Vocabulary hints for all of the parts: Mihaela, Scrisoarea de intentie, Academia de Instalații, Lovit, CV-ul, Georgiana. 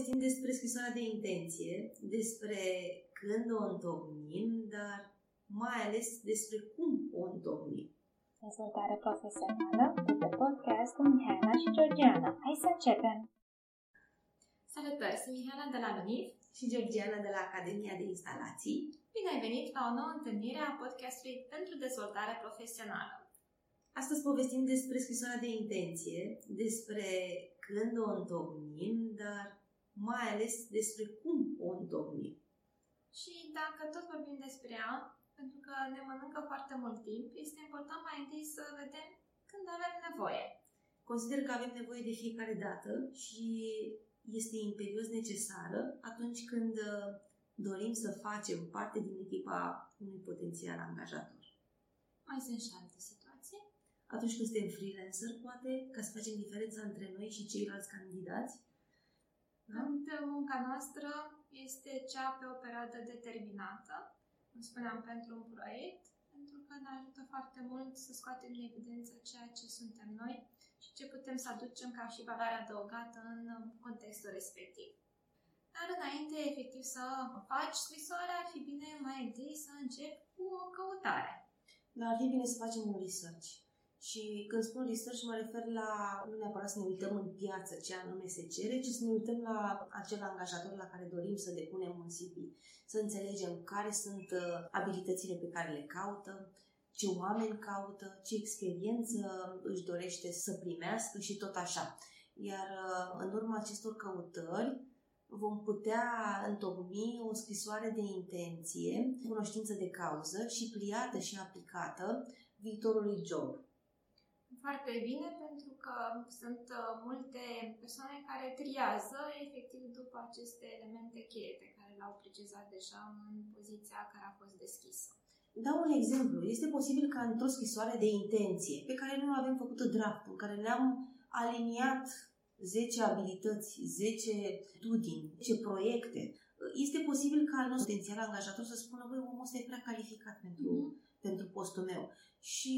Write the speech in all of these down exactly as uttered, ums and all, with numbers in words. povestim despre scrisoarea de intenție, despre când o întocmim, dar mai ales despre cum o întocmim. Dezvoltare profesională pe podcast cu Mihaela și Georgiana. Hai să începem! Salutări! Sunt Mihaela de la Lovit și Georgiana de la Academia de Instalații. Bine ai venit la o nouă întâlnire a podcastului pentru dezvoltare profesională. Astăzi povestim despre scrisoarea de intenție, despre când o întocmim, dar mai ales despre cum o întocmim. Și dacă tot vorbim despre ea, pentru că ne mănâncă foarte mult timp, este important mai întâi să vedem când avem nevoie. Consider că avem nevoie de fiecare dată și este imperios necesară atunci când dorim să facem parte din echipa unui potențial angajator. Mai sunt și alte situații. Atunci când suntem freelancer, poate, ca să facem diferența între noi și ceilalți candidați. Când da? Munca noastră este cea pe o perioadă determinată, cum spuneam, pentru un proiect, pentru că ne ajută foarte mult să scoatem în evidență ceea ce suntem noi și ce putem să aducem ca și valoare adăugată în contextul respectiv. Dar înainte, efectiv, să faci scrisoarea, ar fi bine mai întâi să începi cu o căutare. Dar ar fi bine să facem un research. Și când spun research, mă refer la, nu neapărat să ne uităm în piață ce anume se cere, ci să ne uităm la acel angajator la care dorim să depunem un C V. Să înțelegem care sunt abilitățile pe care le caută, ce oameni caută, ce experiență își dorește să primească și tot așa. Iar în urma acestor căutări, vom putea întocmi o scrisoare de intenție, cunoștință de cauză și pliată și aplicată viitorului job. Foarte bine, pentru că sunt multe persoane care triază efectiv după aceste elemente cheie pe care le-au precizat deja în poziția care a fost deschisă. Dau un exemplu. Este posibil ca într-o scrisoare de intenție, pe care nu avem făcut draftul, care ne-am aliniat zece abilități, zece studii, zece proiecte. Este posibil ca al nostru potențial angajator să spună: băi, omul ăsta e prea calificat pentru, mm-hmm. pentru postul meu. Și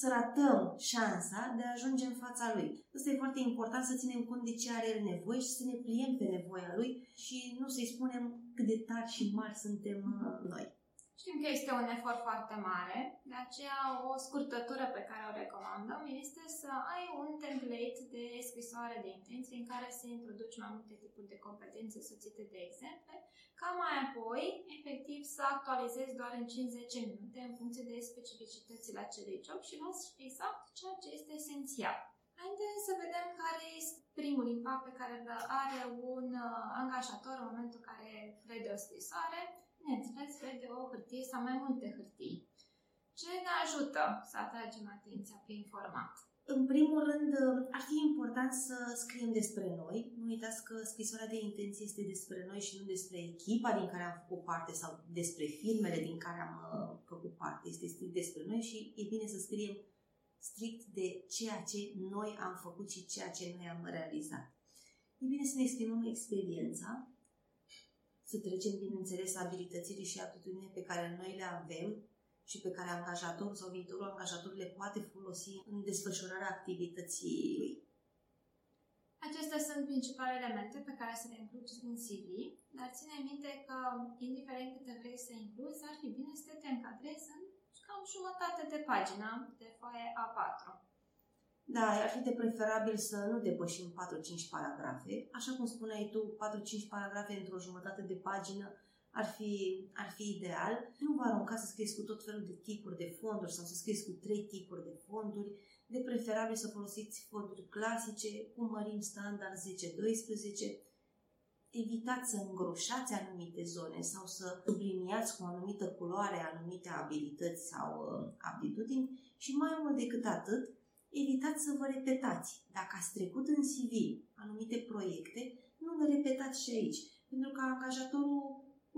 să ratăm șansa de a ajunge în fața lui. Asta e foarte important, să ținem cont de ce are el nevoie și să ne pliem pe nevoia lui și nu să-i spunem cât de tari și mari suntem mm-hmm. noi. Știm că este un efort foarte mare, de aceea o scurtătură pe care o recomandăm este să ai un template de scrisoare de intenție în care se introduci mai multe tipuri de competențe soțite de exemple, ca mai apoi, efectiv, să actualizezi doar în cinci-zece minute în funcție de specificitățile acelui job și lași exact ceea ce este esențial. Haideți să vedem care este primul impact pe care îl are un angajator în momentul în care vede o scrisoare. Bineînțeles, vede o hârtie sau mai multe hârtii. Ce ne ajută să atragem atenția prin format? În primul rând, ar fi important să scriem despre noi. Nu uitați că scrisoarea de intenție este despre noi și nu despre echipa din care am făcut parte sau despre firmele din care am făcut parte. Este strict despre noi și e bine să scriem strict de ceea ce noi am făcut și ceea ce noi am realizat. E bine să ne exprimăm experiența. Să trecem, bineînțeles, abilitățile și aptitudinile pe care noi le avem și pe care angajatorul sau viitorul angajator le poate folosi în desfășurarea activității lui. Acestea sunt principalele elemente pe care să le incluzi în C V, dar ține minte că, indiferent câte vrei să incluzi, ar fi bine să te încadrezi în cam jumătate de pagină de foaie A patru. Da, ar fi de preferabil să nu depășim patru-cinci paragrafe. Așa cum spuneai tu, patru-cinci paragrafe într-o jumătate de pagină ar fi, ar fi ideal. Nu vă aruncați să scrieți cu tot felul de tipuri de fonduri sau să scrieți cu trei tipuri de fonduri. De preferabil să folosiți fonduri clasice, cu mărimi standard zece-doisprezece. Evitați să îngroșați anumite zone sau să subliniați cu o anumită culoare anumite abilități sau aptitudini și mai mult decât atât, evitați să vă repetați. Dacă ați trecut în C V anumite proiecte, nu le repetați și aici. Pentru că angajatorul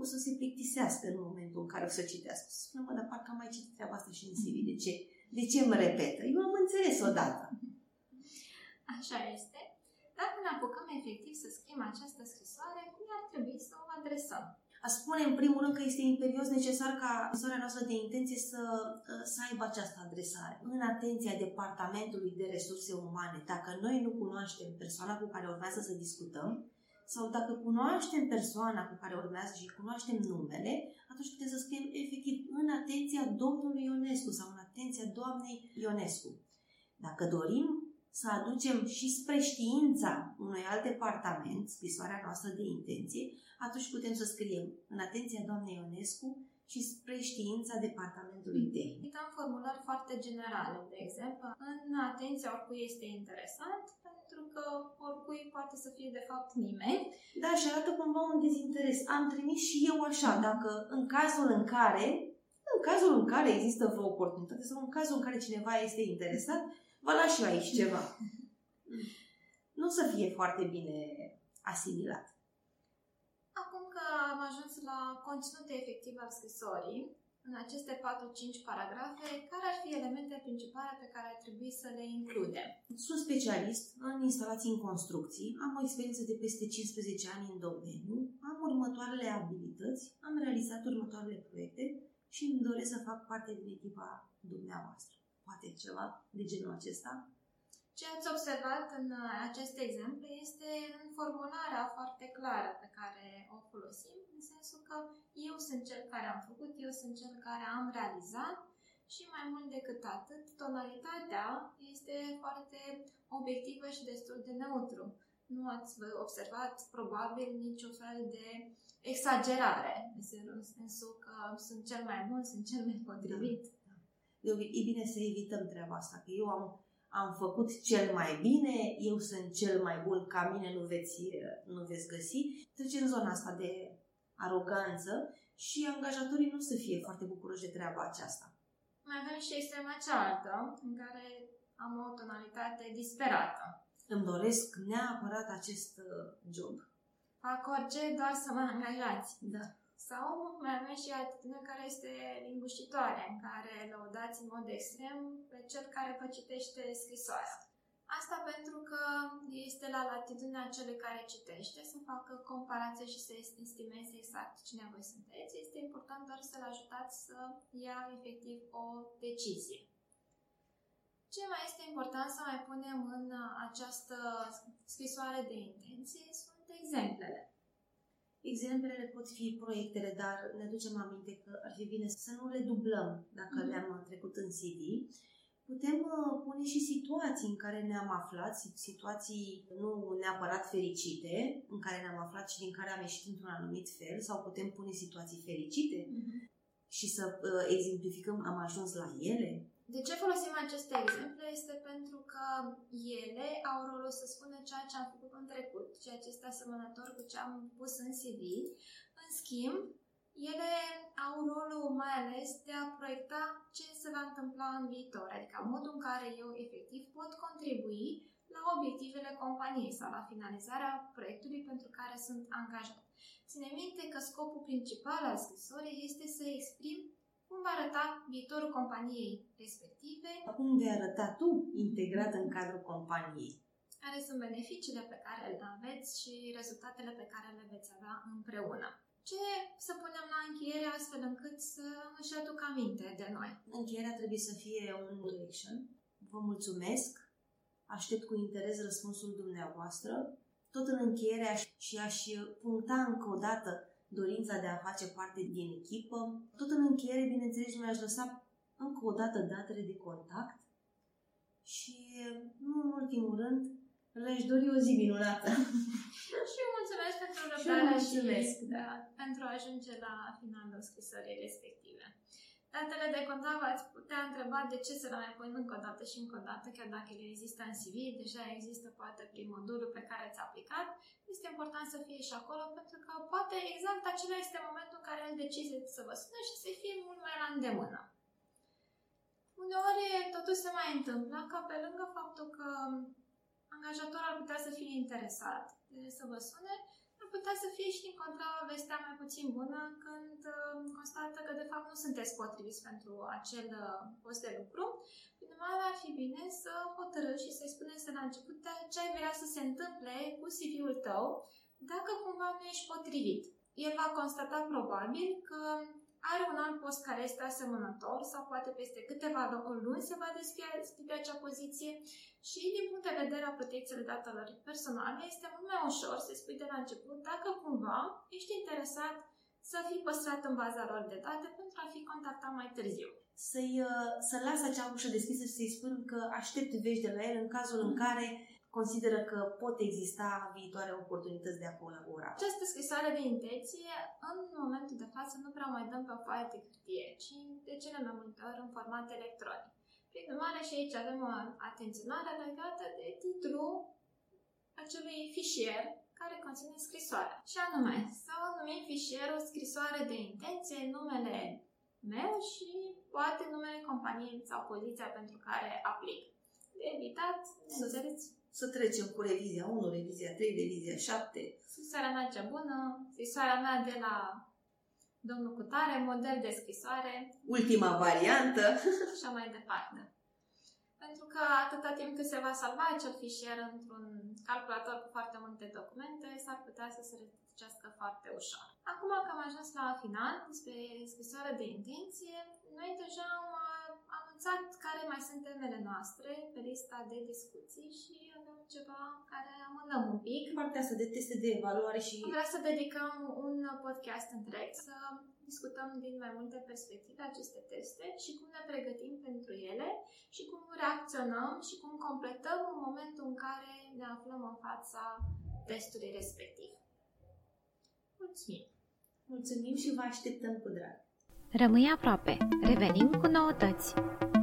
o să se plictisească în momentul în care o să citească. O să spună: mă, dar parcă am mai citit treaba asta și în C V. De ce? De ce mă repetă? Eu am înțeles odată. Așa este. Dacă ne apucăm efectiv să scriem această scrisoare, cum ar trebui să o adresăm? Aș spune în primul rând că este imperios necesar ca scrisoarea noastră de intenție să, să aibă această adresare. În atenția departamentului de resurse umane, dacă noi nu cunoaștem persoana cu care urmează să discutăm, sau dacă cunoaștem persoana cu care urmează și cunoaștem numele, atunci putem să scriem efectiv în atenția domnului Ionescu sau în atenția doamnei Ionescu. Dacă dorim să aducem și spre știința unui alt departament scrisoarea noastră de intenție, atunci putem să scriem în atenția doamnei Ionescu și spre știința departamentului tehnic. Am formulări foarte generale, de exemplu, în atenția oricui este interesant, pentru că oricui poate să fie de fapt nimeni. Da, și arată cumva un dezinteres. Am trimis și eu așa, dacă în cazul în care, în cazul în care există vreo oportunitate sau în cazul în care cineva este interesat, vă las și eu aici ceva. Nu să fie foarte bine asimilat. Acum că am ajuns la conținutul efectiv al scrisorii, în aceste patru-cinci paragrafe, care ar fi elementele principale pe care ar trebui să le includem? Sunt specialist în instalații în construcții, am o experiență de peste cincisprezece ani în domeniu, am următoarele abilități, am realizat următoarele proiecte și îmi doresc să fac parte din echipa dumneavoastră. Poate ceva de genul acesta. Ce ați observat în acest exemplu este în formularea foarte clară pe care o folosim, în sensul că eu sunt cel care am făcut, eu sunt cel care am realizat și mai mult decât atât, tonalitatea este foarte obiectivă și destul de neutru. Nu ați observat probabil niciun fel de exagerare, în sensul că sunt cel mai bun, sunt cel mai potrivit. Da. E bine să evităm treaba asta, că eu am... am făcut cel mai bine, eu sunt cel mai bun, ca mine nu veți, nu veți găsi. Trece în zona asta de aroganță și angajatorii nu să fie foarte bucuroși de treaba aceasta. Mai avem și extrema cealaltă, în care am o tonalitate disperată. Îmi doresc neapărat acest job. Fac orice, doar să mă angajați. Da. Sau mai avem și atitudinea care este lingușitoare, în care lăudați în mod extrem pe cel care vă citește scrisoarea. Asta pentru că este la latitudinea celui care citește să facă comparație și să estimeze exact cine voi sunteți. Este important doar să-l ajutați să ia efectiv o decizie. Ce mai este important să mai punem în această scrisoare de intenție sunt exemplele. Exemplele pot fi proiectele, dar ne ducem aminte că ar fi bine să nu le dublăm dacă mm-hmm. le-am trecut în C V. Putem pune și situații în care ne-am aflat, situații nu neapărat fericite, în care ne-am aflat și din care am ieșit într-un anumit fel, sau putem pune situații fericite mm-hmm. și să uh, exemplificăm, am ajuns la ele. De ce folosim aceste exemple? Este pentru că ele au rolul să spună ceea ce am făcut în trecut, ceea ce este asemănător cu ce am pus în C V. În schimb, ele au rolul mai ales de a proiecta ce se va întâmpla în viitor, adică modul în care eu efectiv pot contribui la obiectivele companiei sau la finalizarea proiectului pentru care sunt angajat. Ține minte că scopul principal al scrisorii este să exprim cum va arăta viitorul companiei respective? Cum vei arăta tu integrat în cadrul companiei? Care sunt beneficiile pe care le aveți și rezultatele pe care le veți avea împreună? Ce să punem la încheiere astfel încât să își aduc aminte de noi? Încheierea trebuie să fie un action. Vă mulțumesc, aștept cu interes răspunsul dumneavoastră. Tot în încheiere și aș puncta încă o dată dorința de a face parte din echipă. Tot în încheiere, bineînțeles, mi-aș lăsa încă o dată datele de contact și, nu în ultimul rând, le-aș dori o zi minunată. Și eu mulțumesc pentru răbdarea și, și da, pentru a ajunge la finalul scrisorii respective. Datele de contact v-ați putea întreba de ce să le mai pun încă o dată și încă o dată, chiar dacă ele există în C V, deja există poate prin modulul pe care ți-a aplicat. Este important să fie și acolo, pentru că poate exact acela este momentul în care el decide să vă sună și să fie mult mai la îndemână. Uneori totuși se mai întâmplă că pe lângă faptul că angajatorul ar putea să fie interesat să vă sune, ar putea să fie și din contra vestea mai puțin bună când constată că de fapt nu sunteți potriviți pentru acel post de lucru. Prin urmare, ar fi bine să hotărâți și să-i spuneți la început ce ai vrea să se întâmple cu C V-ul tău dacă cumva nu ești potrivit. El va constata probabil că Are un alt post care este asemănător sau poate peste câteva luni se va deschide acea poziție și din punct de vedere a protecției datelor personale este mult mai ușor să spui de la început dacă cumva ești interesat să fii păstrat în baza lor de date pentru a fi contactat mai târziu. Să-i, să las acea ușă deschisă și să-i spun că aștept vești de la el în cazul în care consideră că pot exista viitoare oportunități de a colabora. Această scrisoare de intenție, în momentul de față, nu prea mai dăm pe o foaie de hârtie, ci de cele mai multe ori în format electronic. Prin urmare, și aici avem o atenționare legată de titlul acelui fișier care conține scrisoarea. Și anume, să o numim fișierul scrisoare de intenție în numele meu și poate numele companiei sau poziția pentru care aplic. De evitat, înțelegeți? Să trecem cu revizia unu, revizia trei, revizia șapte. Scrisoarea mea cea bună, scrisoarea mea de la domnul Cutare, model de scrisoare. Ultima variantă. Și așa mai departe. Pentru că atâta timp cât se va salva acel fișier într-un calculator cu foarte multe documente, s-ar putea să se restitucească foarte ușor. Acum că am ajuns la final, despre scrisoarea de intenție, noi deja am anunțat care mai sunt temele noastre pe lista de discuții și avem ceva care amânăm un pic. Partea asta de teste de evaluare și... Vreau să dedicăm un podcast întreg să discutăm din mai multe perspective aceste teste și cum ne pregătim pentru ele și cum reacționăm și cum completăm în momentul în care ne aflăm în fața testului respectiv. Mulțumim! Mulțumim și vă așteptăm cu drag! Rămâi aproape! Revenim cu noutăți!